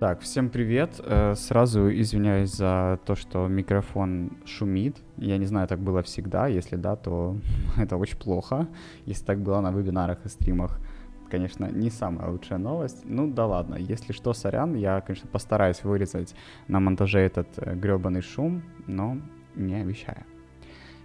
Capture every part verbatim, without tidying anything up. Так, всем привет. Сразу извиняюсь за то, что микрофон шумит. Я не знаю, так было всегда. Если да, то это очень плохо. Если так было на вебинарах и стримах, конечно, не самая лучшая новость. Ну да ладно, если что, сорян. Я, конечно, постараюсь вырезать на монтаже этот грёбаный шум, но не обещаю.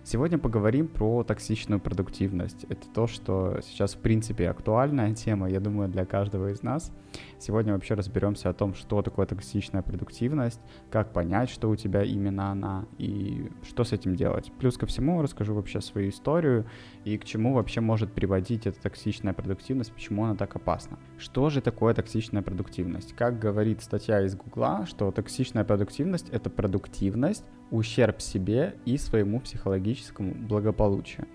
Сегодня поговорим про токсичную продуктивность. Это то, что сейчас, в принципе, актуальная тема, я думаю, для каждого из нас. Сегодня вообще разберемся о том, что такое токсичная продуктивность, как понять, что у тебя именно она, и что с этим делать. Плюс ко всему расскажу вообще свою историю и к чему вообще может приводить эта токсичная продуктивность, почему она так опасна. Что же такое токсичная продуктивность? Как говорит статья из Гугла, что токсичная продуктивность — это продуктивность, ущерб себе и своему психологическому благополучию.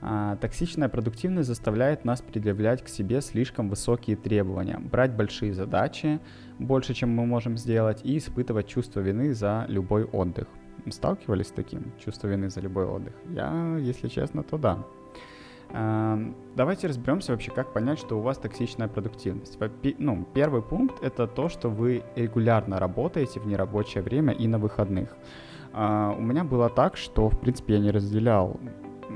А, токсичная продуктивность заставляет нас предъявлять к себе слишком высокие требования, брать большие задачи, больше, чем мы можем сделать, и испытывать чувство вины за любой отдых. Сталкивались с таким? Чувство вины за любой отдых? Я, если честно, то да. А, давайте разберемся вообще, как понять, что у вас токсичная продуктивность. Ну, первый пункт — это то, что вы регулярно работаете в нерабочее время и на выходных. Uh, у меня было так, что, в принципе, я не разделял,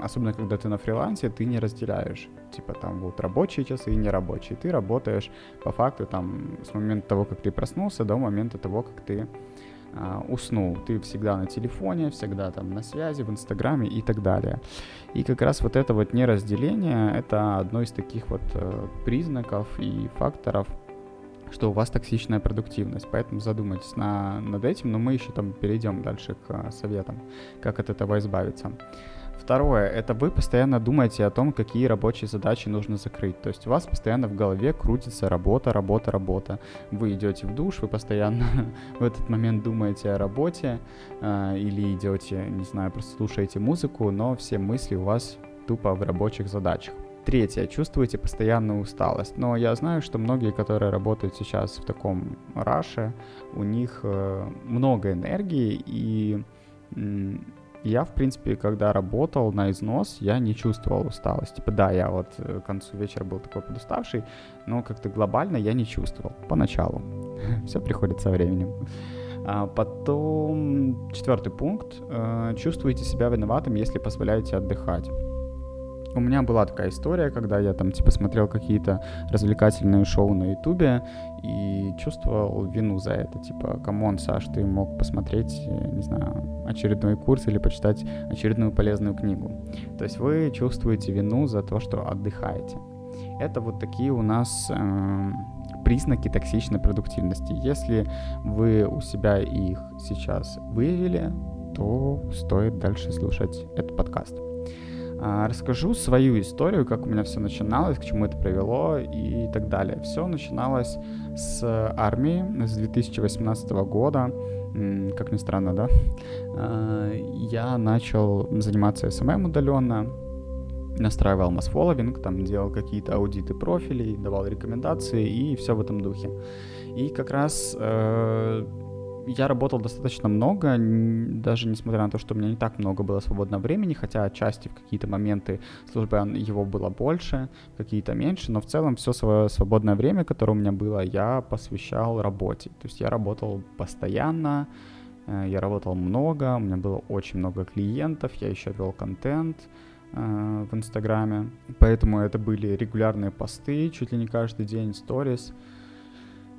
особенно когда ты на фрилансе, ты не разделяешь, типа там вот рабочие часы и нерабочие, ты работаешь по факту там с момента того, как ты проснулся, до момента того, как ты uh, уснул, ты всегда на телефоне, всегда там на связи, в Инстаграме и так далее. И как раз вот это вот неразделение, это одно из таких вот uh, признаков и факторов, что у вас токсичная продуктивность, поэтому задумайтесь на, над этим, но мы еще там перейдем дальше к советам, как от этого избавиться. Второе, это вы постоянно думаете о том, какие рабочие задачи нужно закрыть, то есть у вас постоянно в голове крутится работа, работа, работа, вы идете в душ, вы постоянно в этот момент думаете о работе э, или идете, не знаю, просто слушаете музыку, но все мысли у вас тупо в рабочих задачах. Третье. Чувствуете постоянную усталость. Но я знаю, что многие, которые работают сейчас в таком раше, у них много энергии, и я, в принципе, когда работал на износ, я не чувствовал усталости. Типа, да, я вот к концу вечера был такой подуставший, но как-то глобально я не чувствовал. Поначалу. Все приходит со временем. Потом четвертый пункт. Чувствуете себя виноватым, если позволяете отдыхать. У меня была такая история, когда я там типа смотрел какие-то развлекательные шоу на Ютубе и чувствовал вину за это. Типа, камон, Саш, ты мог посмотреть, не знаю, очередной курс или почитать очередную полезную книгу. То есть вы чувствуете вину за то, что отдыхаете. Это вот такие у нас э, признаки токсичной продуктивности. Если вы у себя их сейчас выявили, то стоит дальше слушать этот подкаст. Расскажу свою историю, как у меня все начиналось, к чему это привело и так далее. Все начиналось с армии, с две тысячи восемнадцатого года, как ни странно, да? Я начал заниматься эс эм эм удаленно, настраивал масс-фолловинг, там делал какие-то аудиты профилей, давал рекомендации и все в этом духе. И как раз... Я работал достаточно много, даже несмотря на то, что у меня не так много было свободного времени, хотя отчасти в какие-то моменты службы его было больше, какие-то меньше, но в целом все свое свободное время, которое у меня было, я посвящал работе. То есть я работал постоянно, я работал много, у меня было очень много клиентов, я еще вел контент в Инстаграме, поэтому это были регулярные посты, чуть ли не каждый день сторис,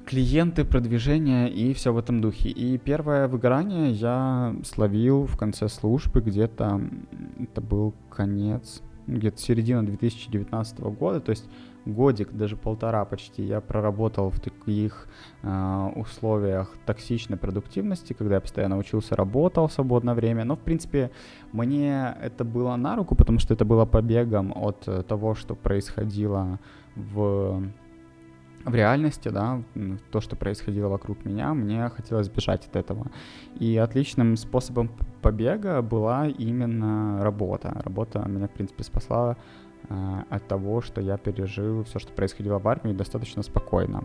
клиенты, продвижение и все в этом духе. И первое выгорание я словил в конце службы где-то, это был конец, где-то середина две тысячи девятнадцатого года, то есть годик, даже полтора почти, я проработал в таких э, условиях токсичной продуктивности, когда я постоянно учился, работал в свободное время, но, в принципе, мне это было на руку, потому что это было побегом от того, что происходило в... В реальности, да, то, что происходило вокруг меня, мне хотелось бежать от этого. И отличным способом побега была именно работа. Работа меня, в принципе, спасла э, от того, что я пережил все, что происходило в армии, достаточно спокойно.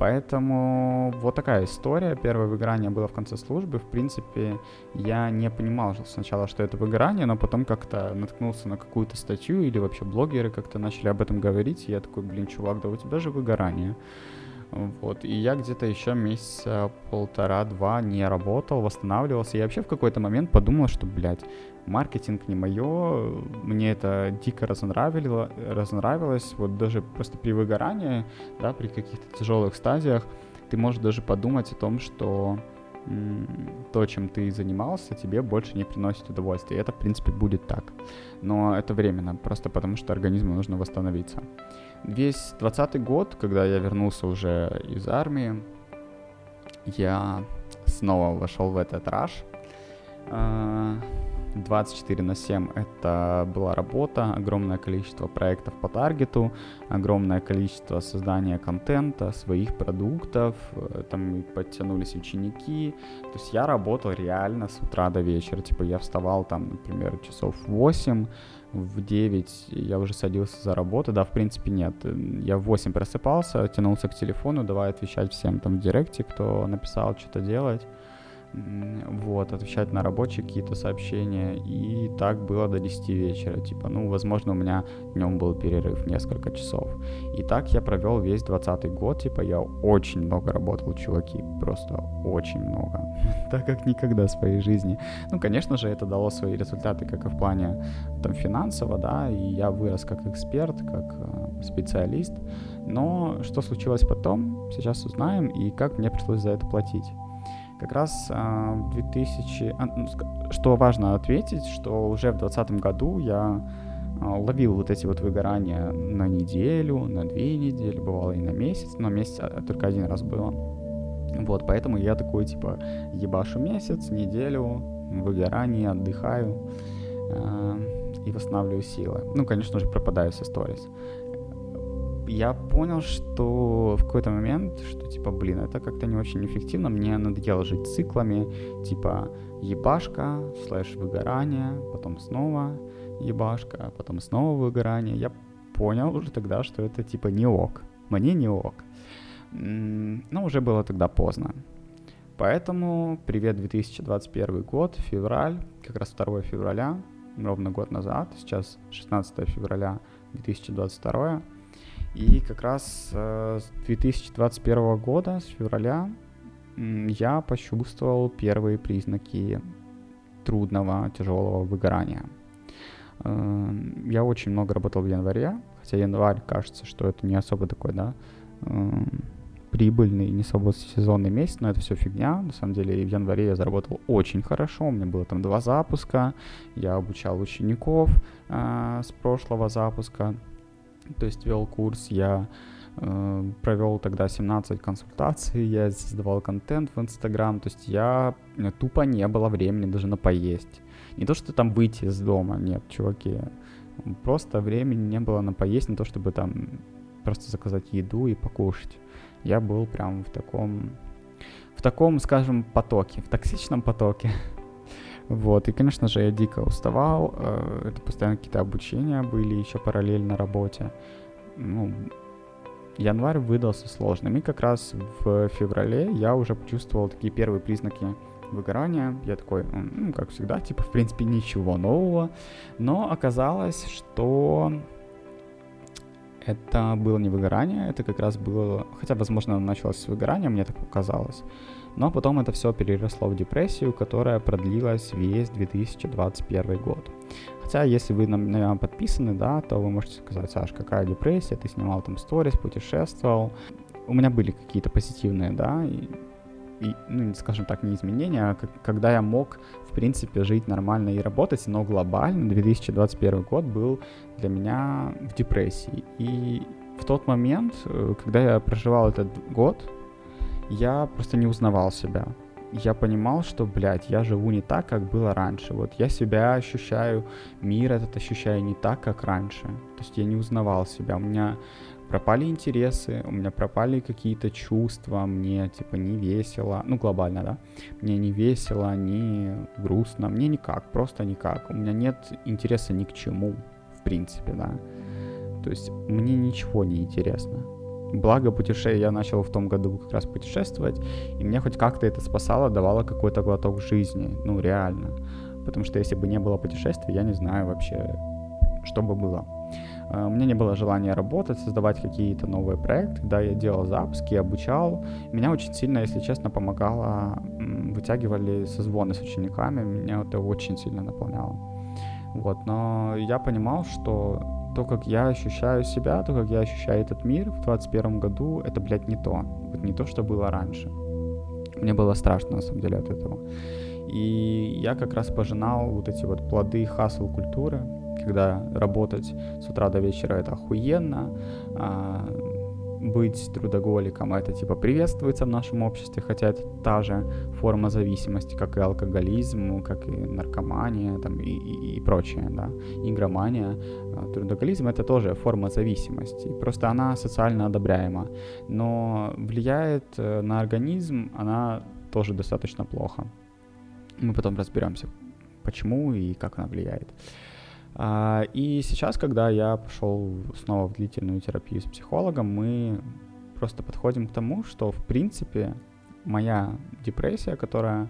Поэтому вот такая история. Первое выгорание было в конце службы. В принципе, я не понимал сначала, что это выгорание, но потом как-то наткнулся на какую-то статью или вообще блогеры как-то начали об этом говорить. И я такой, блин, чувак, да у тебя же выгорание. Вот. И я где-то еще месяца полтора-два не работал, восстанавливался. Я вообще в какой-то момент подумал, что, блядь, маркетинг не мое, мне это дико разнравило, разнравилось. Вот даже просто при выгорании, да, при каких-то тяжелых стадиях, ты можешь даже подумать о том, что то, чем ты занимался, тебе больше не приносит удовольствия. И это, в принципе, будет так. Но это временно, просто потому что организму нужно восстановиться. Весь двадцатый год, когда я вернулся уже из армии, я снова вошел в этот раш. двадцать четыре на семь это была работа, огромное количество проектов по таргету, огромное количество создания контента, своих продуктов, там подтянулись ученики. То есть я работал реально с утра до вечера. Типа я вставал там, например, часов в восемь, в девять я уже садился за работу. Да, в принципе, нет. Я в восемь просыпался, тянулся к телефону, давай отвечать всем там в директе, кто написал, что-то делать. Вот, отвечать на рабочие какие-то сообщения. И так было до десяти вечера. Типа, ну, возможно, у меня днем был перерыв несколько часов. И так я провел весь двадцатый год. Типа, я очень много работал, чуваки. Просто очень много. Так как никогда в своей жизни. Ну, конечно же, это дало свои результаты, как и в плане там финансово, да. И я вырос как эксперт, как э, специалист. Но что случилось потом, сейчас узнаем. И как мне пришлось за это платить. Как раз в двухтысячном... Что важно ответить, что уже в двадцатом году я ловил вот эти вот выгорания на неделю, на две недели, бывало и на месяц, но месяц только один раз было. Вот, поэтому я такой, типа, ебашу месяц, неделю, выгорание, отдыхаю и восстанавливаю силы. Ну, конечно же, пропадаю со сторис. Я понял, что в какой-то момент, что, типа, блин, это как-то не очень эффективно, мне надоело жить циклами, типа, ебашка, слэш выгорание, потом снова ебашка, потом снова выгорание. Я понял уже тогда, что это, типа, не ок, мне не ок. Но уже было тогда поздно. Поэтому привет две тысячи двадцать первый год, февраль, как раз второго февраля, ровно год назад, сейчас шестнадцатого февраля две тысячи двадцать второго. И как раз с две тысячи двадцать первого года, с февраля, я почувствовал первые признаки трудного, тяжелого выгорания. Я очень много работал в январе, хотя январь, кажется, что это не особо такой, да, прибыльный, не особо сезонный месяц, но это все фигня. На самом деле, в январе я заработал очень хорошо, у меня было там два запуска, я обучал учеников с прошлого запуска. То есть вел курс, я э, провел тогда семнадцать консультаций, я создавал контент в Instagram, то есть я тупо не было времени даже на поесть. Не то, что там выйти из дома, нет, чуваки, просто времени не было на поесть, на то, чтобы там просто заказать еду и покушать. Я был прям в таком, в таком, скажем, потоке, в токсичном потоке. Вот, и, конечно же, я дико уставал, это постоянно какие-то обучения были еще параллельно работе. Ну, январь выдался сложным, и как раз в феврале я уже почувствовал такие первые признаки выгорания. Я такой, ну, как всегда, типа, в принципе, ничего нового, но оказалось, что это было не выгорание, это как раз было, хотя, возможно, началось с выгорания, мне так показалось. Но потом это все переросло в депрессию, которая продлилась весь две тысячи двадцать первый год. Хотя, если вы на меня подписаны, да, то вы можете сказать, Саш, какая депрессия, ты снимал там сторис, путешествовал. У меня были какие-то позитивные, да, и, и, ну, скажем так, не изменения, а как, когда я мог, в принципе, жить нормально и работать, но глобально две тысячи двадцать первый год был для меня в депрессии. И в тот момент, когда я проживал этот год, я просто не узнавал себя. Я понимал, что, блядь, я живу не так, как было раньше. Вот я себя ощущаю, мир этот ощущаю не так, как раньше. То есть я не узнавал себя. У меня пропали интересы, у меня пропали какие-то чувства, мне, типа, не весело. Ну, глобально, да. Мне не весело, не грустно. Мне никак, просто никак. У меня нет интереса ни к чему, в принципе, да. То есть мне ничего не интересно. Благо, путеше... я начал в том году как раз путешествовать, и мне хоть как-то это спасало, давало какой-то глоток жизни, ну реально. Потому что если бы не было путешествий, я не знаю вообще, что бы было. У меня не было желания работать, создавать какие-то новые проекты. Да, я делал запуски, обучал. Меня очень сильно, если честно, помогало, вытягивали созвоны с учениками. Меня это очень сильно наполняло. Вот, но я понимал, что то, как я ощущаю себя, то, как я ощущаю этот мир в двадцать первом году, это, блядь, не то. Вот не то, что было раньше. Мне было страшно, на самом деле, от этого. И я как раз пожинал вот эти вот плоды хасл-культуры, когда работать с утра до вечера — это охуенно, а быть трудоголиком — это типа приветствуется в нашем обществе, хотя это та же форма зависимости, как и алкоголизм, как и наркомания там, и, и, и прочее, да, игромания. Трудоголизм — это тоже форма зависимости, просто она социально одобряема, но влияет на организм она тоже достаточно плохо. Мы потом разберемся, почему и как она влияет. И сейчас, когда я пошел снова в длительную терапию с психологом, мы просто подходим к тому, что, в принципе, моя депрессия, которая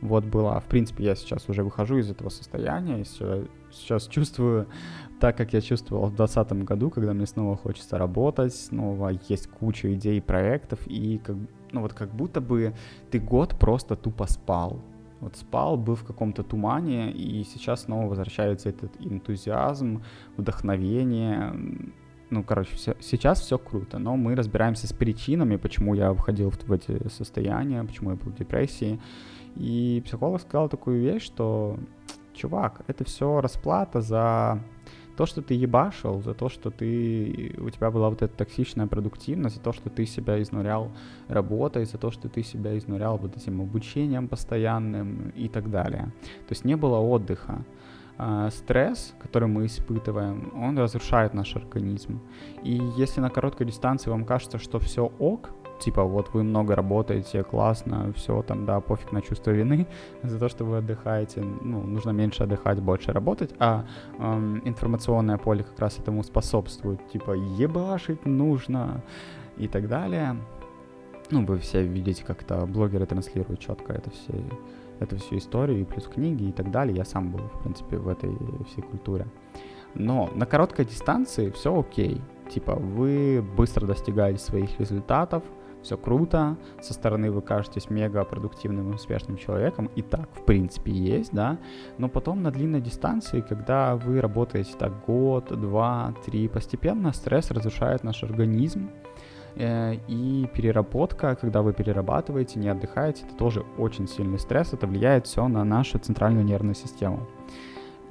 вот была, в принципе, я сейчас уже выхожу из этого состояния, сейчас чувствую так, как я чувствовал в двадцатом году, когда мне снова хочется работать, снова есть куча идей и проектов, и как, ну вот как будто бы ты год просто тупо спал. Вот спал, был в каком-то тумане, и сейчас снова возвращается этот энтузиазм, вдохновение. Ну, короче, все, сейчас все круто, но мы разбираемся с причинами, почему я входил в, в эти состояния, почему я был в депрессии. И психолог сказал такую вещь, что, чувак, это все расплата за то, что ты ебашил, за то, что ты, у тебя была вот эта токсичная продуктивность, за то, что ты себя изнурял работой, за то, что ты себя изнурял вот этим обучением постоянным и так далее. То есть не было отдыха. Стресс, который мы испытываем, он разрушает наш организм. И если на короткой дистанции вам кажется, что все ок, типа вот вы много работаете, классно, все там, да, пофиг на чувство вины за то, что вы отдыхаете, ну, нужно меньше отдыхать, больше работать, а эм, информационное поле как раз этому способствует, типа ебашить нужно и так далее. Ну, вы все видите, как это блогеры транслируют четко это все, эту всю историю, и плюс книги и так далее, я сам был, в принципе, в этой всей культуре. Но на короткой дистанции все окей, типа вы быстро достигаете своих результатов, все круто, со стороны вы кажетесь мега продуктивным и успешным человеком, и так, в принципе, есть, да, но потом на длинной дистанции, когда вы работаете так год, два, три, постепенно стресс разрушает наш организм, э, и переработка, когда вы перерабатываете, не отдыхаете, это тоже очень сильный стресс, это влияет все на нашу центральную нервную систему.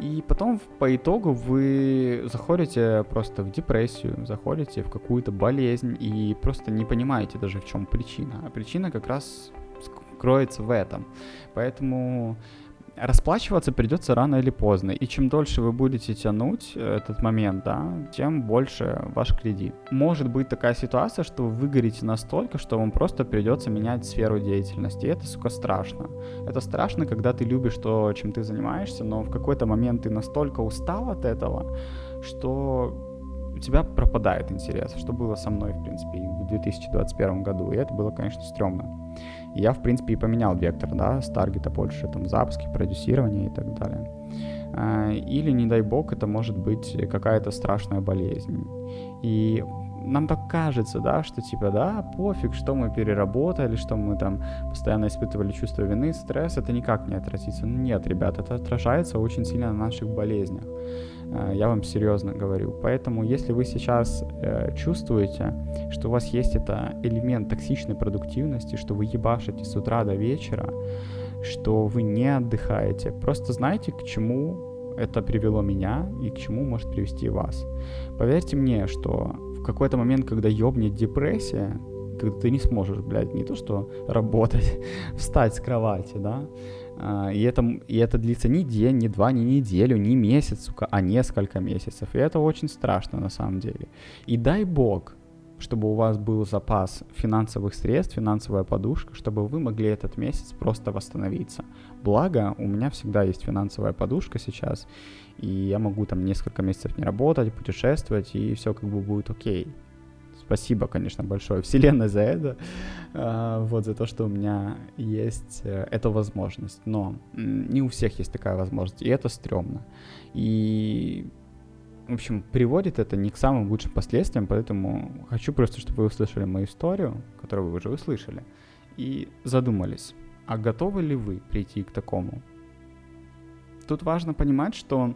И потом по итогу вы заходите просто в депрессию, заходите в какую-то болезнь и просто не понимаете даже, в чем причина. А причина как раз кроется в этом. Поэтому расплачиваться придется рано или поздно. И чем дольше вы будете тянуть этот момент, да, тем больше ваш кредит. Может быть такая ситуация, что вы выгорите настолько, что вам просто придется менять сферу деятельности. И это, сука, страшно. Это страшно, когда ты любишь то, чем ты занимаешься, но в какой-то момент ты настолько устал от этого, что у тебя пропадает интерес, что было со мной, в принципе, в две тысячи двадцать первом году, и это было, конечно, стрёмно. И я, в принципе, и поменял вектор, да, с таргета больше, там, запуски, продюсирование и так далее. Или, не дай бог, это может быть какая-то страшная болезнь. И нам так кажется, да, что типа, да, пофиг, что мы переработали, что мы там постоянно испытывали чувство вины, стресс, это никак не отразится. Нет, ребят, это отражается очень сильно на наших болезнях. Я вам серьезно говорю. Поэтому, если вы сейчас э, чувствуете, что у вас есть это элемент токсичной продуктивности, что вы ебашите с утра до вечера, что вы не отдыхаете, просто знайте, к чему это привело меня и к чему может привести вас. Поверьте мне, что в какой-то момент, когда ёбнет депрессия, когда ты не сможешь, блядь, не то что работать, встать с кровати, да, И это, и это длится не день, не два, не неделю, не месяц, сука, а несколько месяцев. И это очень страшно на самом деле. И дай бог, чтобы у вас был запас финансовых средств, финансовая подушка, чтобы вы могли этот месяц просто восстановиться. Благо, у меня всегда есть финансовая подушка сейчас, и я могу там несколько месяцев не работать, путешествовать, и все как бы будет окей. Спасибо, конечно, большое вселенной за это, вот за то, что у меня есть эта возможность. Но не у всех есть такая возможность, и это стрёмно. И в общем, приводит это не к самым лучшим последствиям, поэтому хочу просто, чтобы вы услышали мою историю, которую вы уже услышали, и задумались, а готовы ли вы прийти к такому? Тут важно понимать, что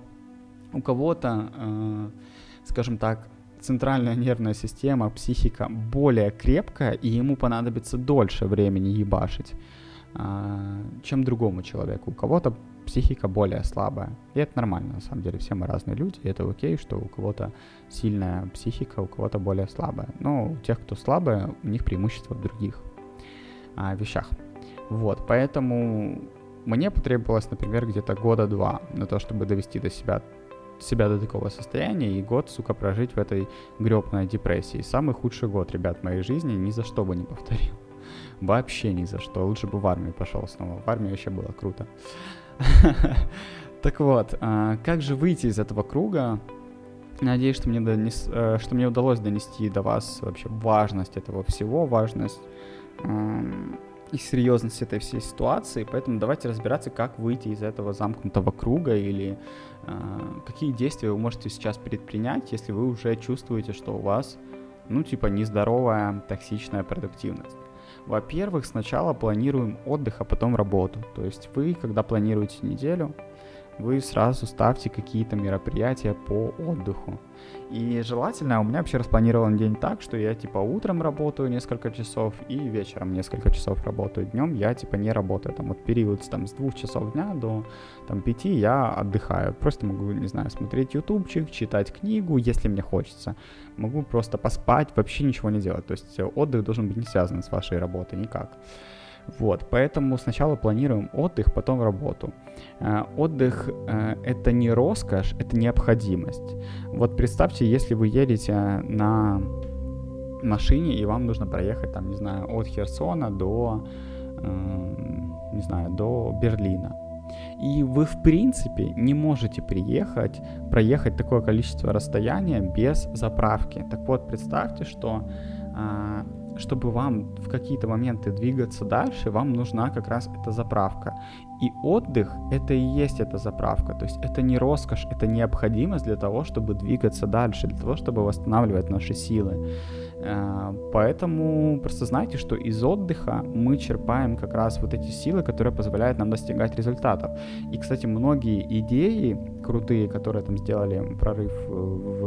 у кого-то, э, скажем так, центральная нервная система, психика более крепкая, и ему понадобится дольше времени ебашить, э, чем другому человеку. У кого-то психика более слабая. И это нормально, на самом деле. Все мы разные люди, и это окей, что у кого-то сильная психика, у кого-то более слабая. Но у тех, кто слабая, у них преимущество в других а, вещах. Вот, поэтому мне потребовалось, например, где-то года два на то, чтобы довести до себя, себя до такого состояния и год, сука, прожить в этой грёбаной депрессии. Самый худший год, ребят, в моей жизни ни за что бы не повторил. Вообще ни за что. Лучше бы в армию пошел снова. В армии вообще было круто. Так вот, как же выйти из этого круга? Надеюсь, что мне, донес, что мне удалось донести до вас вообще важность этого всего, важность и серьезность этой всей ситуации. Поэтому давайте разбираться, как выйти из этого замкнутого круга или какие действия вы можете сейчас предпринять, если вы уже чувствуете, что у вас, ну, типа, нездоровая токсичная продуктивность. Во-первых, сначала планируем отдых, а потом работу. То есть вы, когда планируете неделю, вы сразу ставьте какие-то мероприятия по отдыху. И желательно, у меня вообще распланирован день так, что я типа утром работаю несколько часов и вечером несколько часов работаю. Днем я типа не работаю. Там вот период там, с двух часов дня до там, пяти я отдыхаю. Просто могу, не знаю, смотреть ютубчик, читать книгу, если мне хочется. Могу просто поспать, вообще ничего не делать. То есть отдых должен быть не связан с вашей работой никак. Вот, поэтому сначала планируем отдых, потом работу. Э, отдых э, — это не роскошь, это необходимость. Вот представьте, если вы едете на машине, и вам нужно проехать, там, не знаю, от Херсона до, э, не знаю, до Берлина. И вы, в принципе, не можете приехать, проехать такое количество расстояния без заправки. Так вот, представьте, что... Э, чтобы вам в какие-то моменты двигаться дальше, вам нужна как раз эта заправка. И отдых — это и есть эта заправка. То есть это не роскошь, это необходимость для того, чтобы двигаться дальше, для того, чтобы восстанавливать наши силы. Поэтому просто знайте, что из отдыха мы черпаем как раз вот эти силы, которые позволяют нам достигать результатов. И, кстати, многие идеи крутые, которые там сделали прорыв в...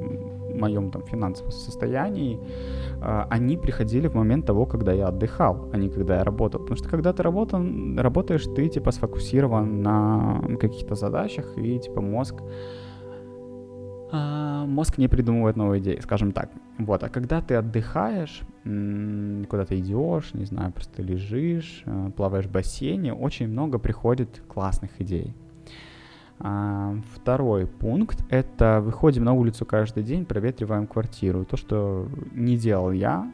в моем там финансовом состоянии, они приходили в момент того, когда я отдыхал, а не когда я работал. Потому что когда ты работал, работаешь, ты типа сфокусирован на каких-то задачах, и типа мозг мозг не придумывает новые идеи, скажем так. Вот, а когда ты отдыхаешь, куда ты идешь, не знаю, просто лежишь, плаваешь в бассейне, очень много приходит классных идей. Второй пункт — это выходим на улицу каждый день, проветриваем квартиру. То, что не делал я,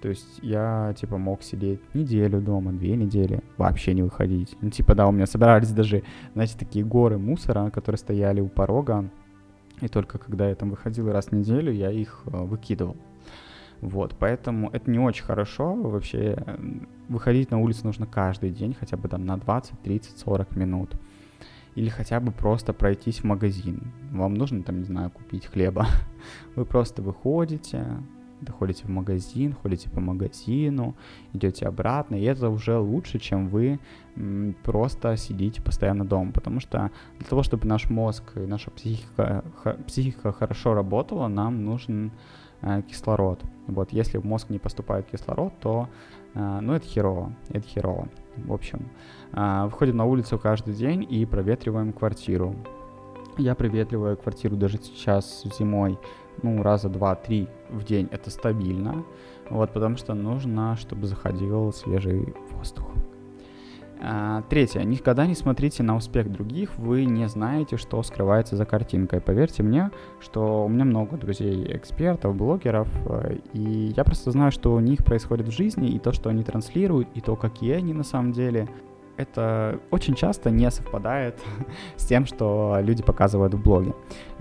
то есть я, типа, мог сидеть неделю дома, две недели, вообще не выходить. Ну, типа, да, у меня собирались даже, знаете, такие горы мусора, которые стояли у порога, и только когда я там выходил раз в неделю, я их выкидывал. Вот, поэтому это не очень хорошо, вообще выходить на улицу нужно каждый день, хотя бы там на двадцать, тридцать, сорок минут. Или хотя бы просто пройтись в магазин. Вам нужно, там, не знаю, купить хлеба. Вы просто выходите, доходите в магазин, ходите по магазину, идете обратно. И это уже лучше, чем вы просто сидите постоянно дома. Потому что для того, чтобы наш мозг и наша психика, психика хорошо работала, нам нужен э, кислород. Вот, если в мозг не поступает кислород, то... Э, ну, это херово, это херово. В общем, выходим на улицу каждый день и проветриваем квартиру. Я проветриваю квартиру даже сейчас зимой, ну, раза два-три в день, это стабильно, вот, потому что нужно, чтобы заходил свежий воздух. Третье. Никогда не смотрите на успех других, вы не знаете, что скрывается за картинкой. Поверьте мне, что у меня много друзей, экспертов, блогеров, и я просто знаю, что у них происходит в жизни, и то, что они транслируют, и то, какие они на самом деле, это очень часто не совпадает с тем, что люди показывают в блоге.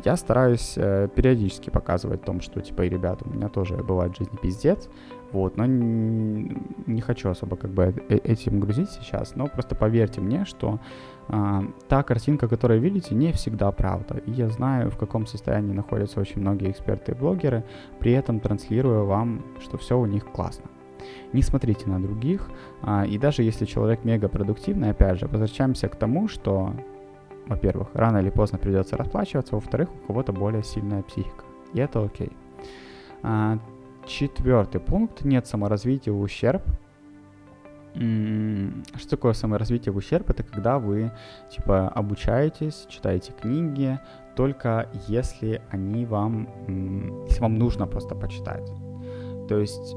Я стараюсь периодически показывать о том, что, типа, ребята, у меня тоже бывает в жизни пиздец, Вот, но не, не хочу особо как бы этим грузить сейчас, но просто поверьте мне, что э, та картинка, которую видите, не всегда правда. И я знаю, в каком состоянии находятся очень многие эксперты и блогеры, при этом транслируя вам, что все у них классно. Не смотрите на других, э, и даже если человек мега продуктивный, опять же, возвращаемся к тому, что, во-первых, рано или поздно придется расплачиваться, во-вторых, у кого-то более сильная психика, и это окей. Э, Четвертый пункт. Нет саморазвития в ущерб. Что такое саморазвитие в ущерб? Это когда вы, типа, обучаетесь, читаете книги, только если они вам, если вам нужно просто почитать. То есть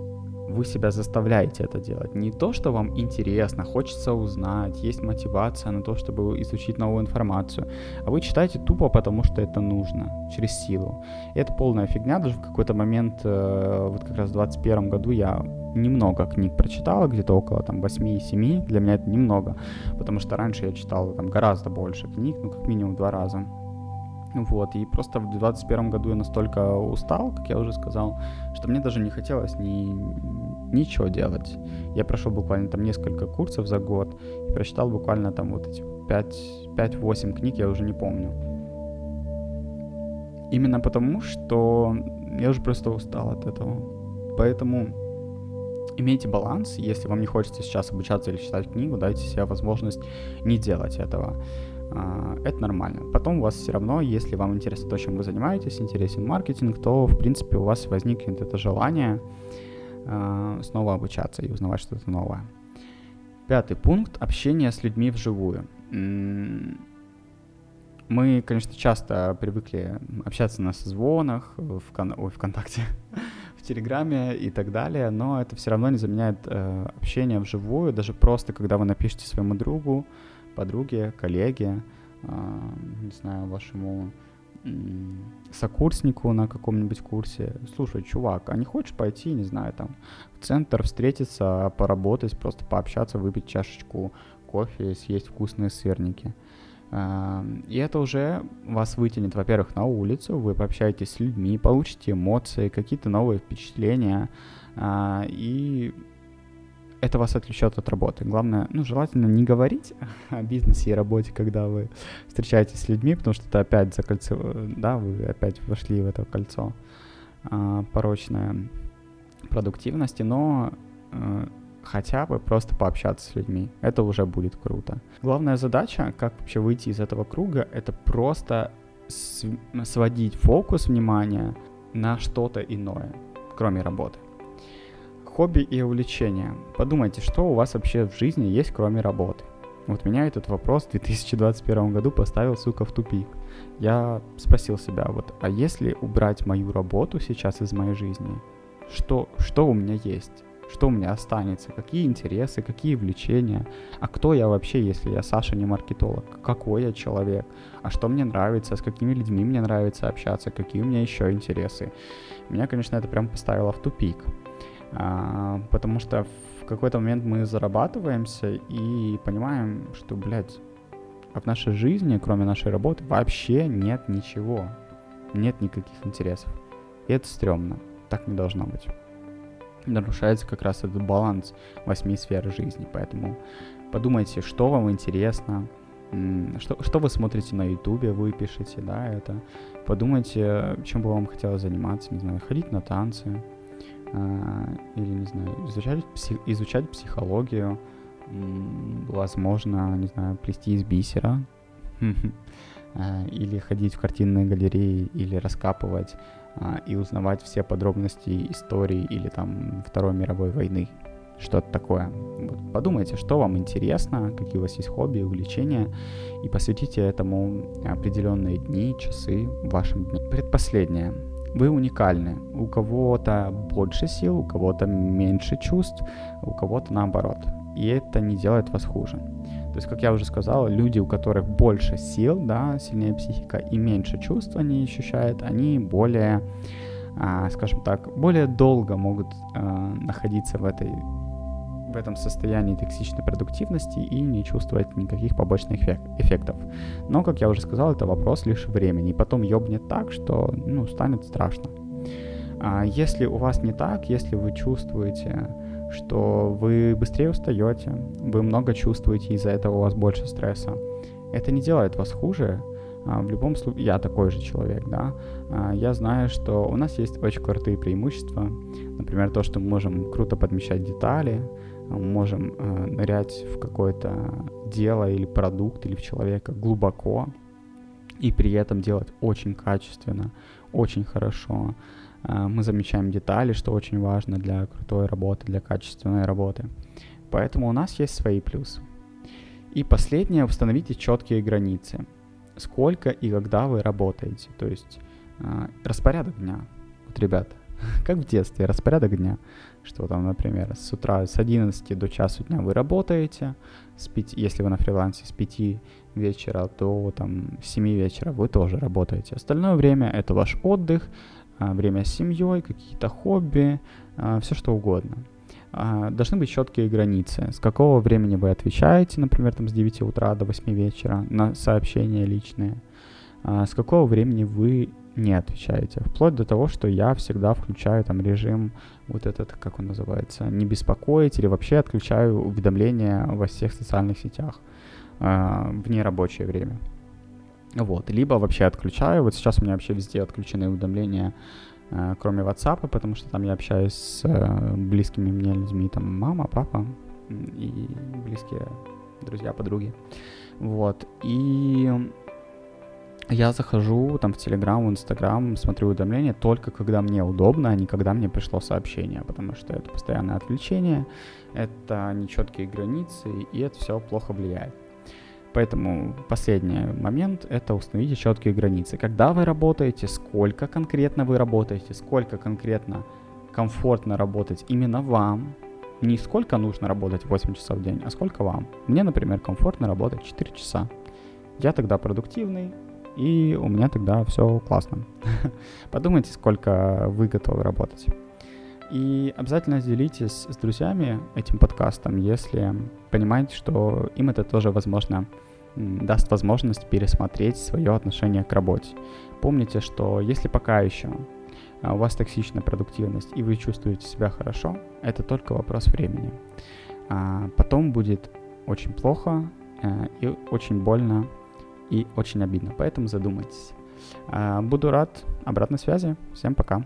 вы себя заставляете это делать. Не то, что вам интересно, хочется узнать, есть мотивация на то, чтобы изучить новую информацию, а вы читаете тупо, потому что это нужно, через силу. И это полная фигня. Даже в какой-то момент, вот как раз в двадцать первом году я немного книг прочитал, где-то около там восемь-семь, для меня это немного, потому что раньше я читал там гораздо больше книг, ну как минимум в два раза. Вот, и просто в двадцать первом году я настолько устал, как я уже сказал, что мне даже не хотелось ни, ничего делать. Я прошел буквально там несколько курсов за год и прочитал буквально там вот эти пять-восемь книг, я уже не помню. Именно потому, что я уже просто устал от этого. Поэтому имейте баланс. Если вам не хочется сейчас обучаться или читать книгу, дайте себе возможность не делать этого. Это нормально. Потом у вас все равно, если вам интересно то, чем вы занимаетесь, интересен маркетинг, то, в принципе, у вас возникнет это желание снова обучаться и узнавать что-то новое. Пятый пункт. Общение с людьми вживую. Мы, конечно, часто привыкли общаться на созвонах, в Вкон... Ой, ВКонтакте, в Телеграме и так далее, но это все равно не заменяет э, общение вживую, даже просто, когда вы напишите своему другу, подруге, коллеге, э, не знаю, вашему э, сокурснику на каком-нибудь курсе: слушай, чувак, а не хочешь пойти, не знаю, там, в центр встретиться, поработать, просто пообщаться, выпить чашечку кофе, съесть вкусные сырники? И это уже вас вытянет, во-первых, на улицу, вы пообщаетесь с людьми, получите эмоции, какие-то новые впечатления, и это вас отвлечет от работы. Главное, ну, желательно не говорить о бизнесе и работе, когда вы встречаетесь с людьми, потому что это опять закольцо, да, вы опять вошли в это кольцо порочное продуктивности, но хотя бы просто пообщаться с людьми. Это уже будет круто. Главная задача, как вообще выйти из этого круга, это просто сводить фокус внимания на что-то иное, кроме работы. Хобби и увлечения. Подумайте, что у вас вообще в жизни есть, кроме работы. Вот меня этот вопрос в две тысячи двадцать первом году поставил, сука, в тупик. Я спросил себя, вот, а если убрать мою работу сейчас из моей жизни, что, что у меня есть? Что у меня останется, какие интересы, какие увлечения, а кто я вообще, если я Саша не маркетолог, какой я человек, а что мне нравится, с какими людьми мне нравится общаться, какие у меня еще интересы. Меня, конечно, это прям поставило в тупик, потому что в какой-то момент мы зарабатываемся и понимаем, что, блядь, в нашей жизни, кроме нашей работы, вообще нет ничего, нет никаких интересов, и это стрёмно, так не должно быть. Нарушается как раз этот баланс восьми сфер жизни, поэтому подумайте, что вам интересно, что, что вы смотрите на ютубе, вы пишете, да, это, подумайте, чем бы вам хотелось заниматься, не знаю, ходить на танцы, э, или, не знаю, изучать, псих, изучать психологию, возможно, не знаю, плести из бисера, или ходить в картинные галереи, или раскапывать и узнавать все подробности истории или там Второй мировой войны, что-то такое. Вот. Подумайте, что вам интересно, какие у вас есть хобби, увлечения, и посвятите этому определенные дни, часы в вашем дне. Предпоследнее. Вы уникальны. У кого-то больше сил, у кого-то меньше чувств, у кого-то наоборот. И это не делает вас хуже. То есть, как я уже сказал, люди, у которых больше сил, да, сильнее психика и меньше чувств они ощущают, они более, а, скажем так, более долго могут а, находиться в, этой, в этом состоянии токсичной продуктивности и не чувствовать никаких побочных эффектов. Но, как я уже сказал, это вопрос лишь времени. И потом ёбнет так, что, ну, станет страшно. Если у вас не так, если вы чувствуете, что вы быстрее устаете, вы много чувствуете, из-за этого у вас больше стресса, это не делает вас хуже. В любом случае, я такой же человек, да, я знаю, что у нас есть очень крутые преимущества, например, то, что мы можем круто подмещать детали, можем нырять в какое-то дело или продукт, или в человека глубоко, и при этом делать очень качественно, очень хорошо. Мы замечаем детали, что очень важно для крутой работы, для качественной работы. Поэтому у нас есть свои плюсы. И последнее, установите четкие границы. Сколько и когда вы работаете. То есть э, распорядок дня. Вот, ребят, как в детстве, распорядок дня. Что там, например, с утра с одиннадцати до часу дня вы работаете, с пяти, если вы на фрилансе, с пяти вечера до там, семи вечера вы тоже работаете. Остальное время это ваш отдых, э, время с семьей, какие-то хобби, э, все что угодно. Э, должны быть четкие границы, с какого времени вы отвечаете, например, там, с девяти утра до восьми вечера на сообщения личные, э, с какого времени вы не отвечаете, вплоть до того, что я всегда включаю там режим вот этот, как он называется, не беспокоить, или вообще отключаю уведомления во всех социальных сетях э, в нерабочее время. Вот, либо вообще отключаю, вот сейчас у меня вообще везде отключены уведомления, э, кроме WhatsApp, потому что там я общаюсь с э, близкими мне людьми, там мама, папа и близкие друзья, подруги. Вот, и... Я захожу там в Telegram, в Instagram, смотрю уведомления только когда мне удобно, а не когда мне пришло сообщение, потому что это постоянное отвлечение, это нечеткие границы, и это все плохо влияет. Поэтому последний момент — это установите четкие границы. Когда вы работаете, сколько конкретно вы работаете, сколько конкретно комфортно работать именно вам. Не сколько нужно работать восемь часов в день, а сколько вам. Мне, например, комфортно работать четыре часа. Я тогда продуктивный. И у меня тогда все классно. Подумайте, сколько вы готовы работать. И обязательно делитесь с друзьями этим подкастом, если понимаете, что им это тоже, возможно, даст возможность пересмотреть свое отношение к работе. Помните, что если пока еще у вас токсичная продуктивность и вы чувствуете себя хорошо, это только вопрос времени. А потом будет очень плохо и очень больно, и очень обидно, поэтому задумайтесь. Буду рад обратной связи. Всем пока.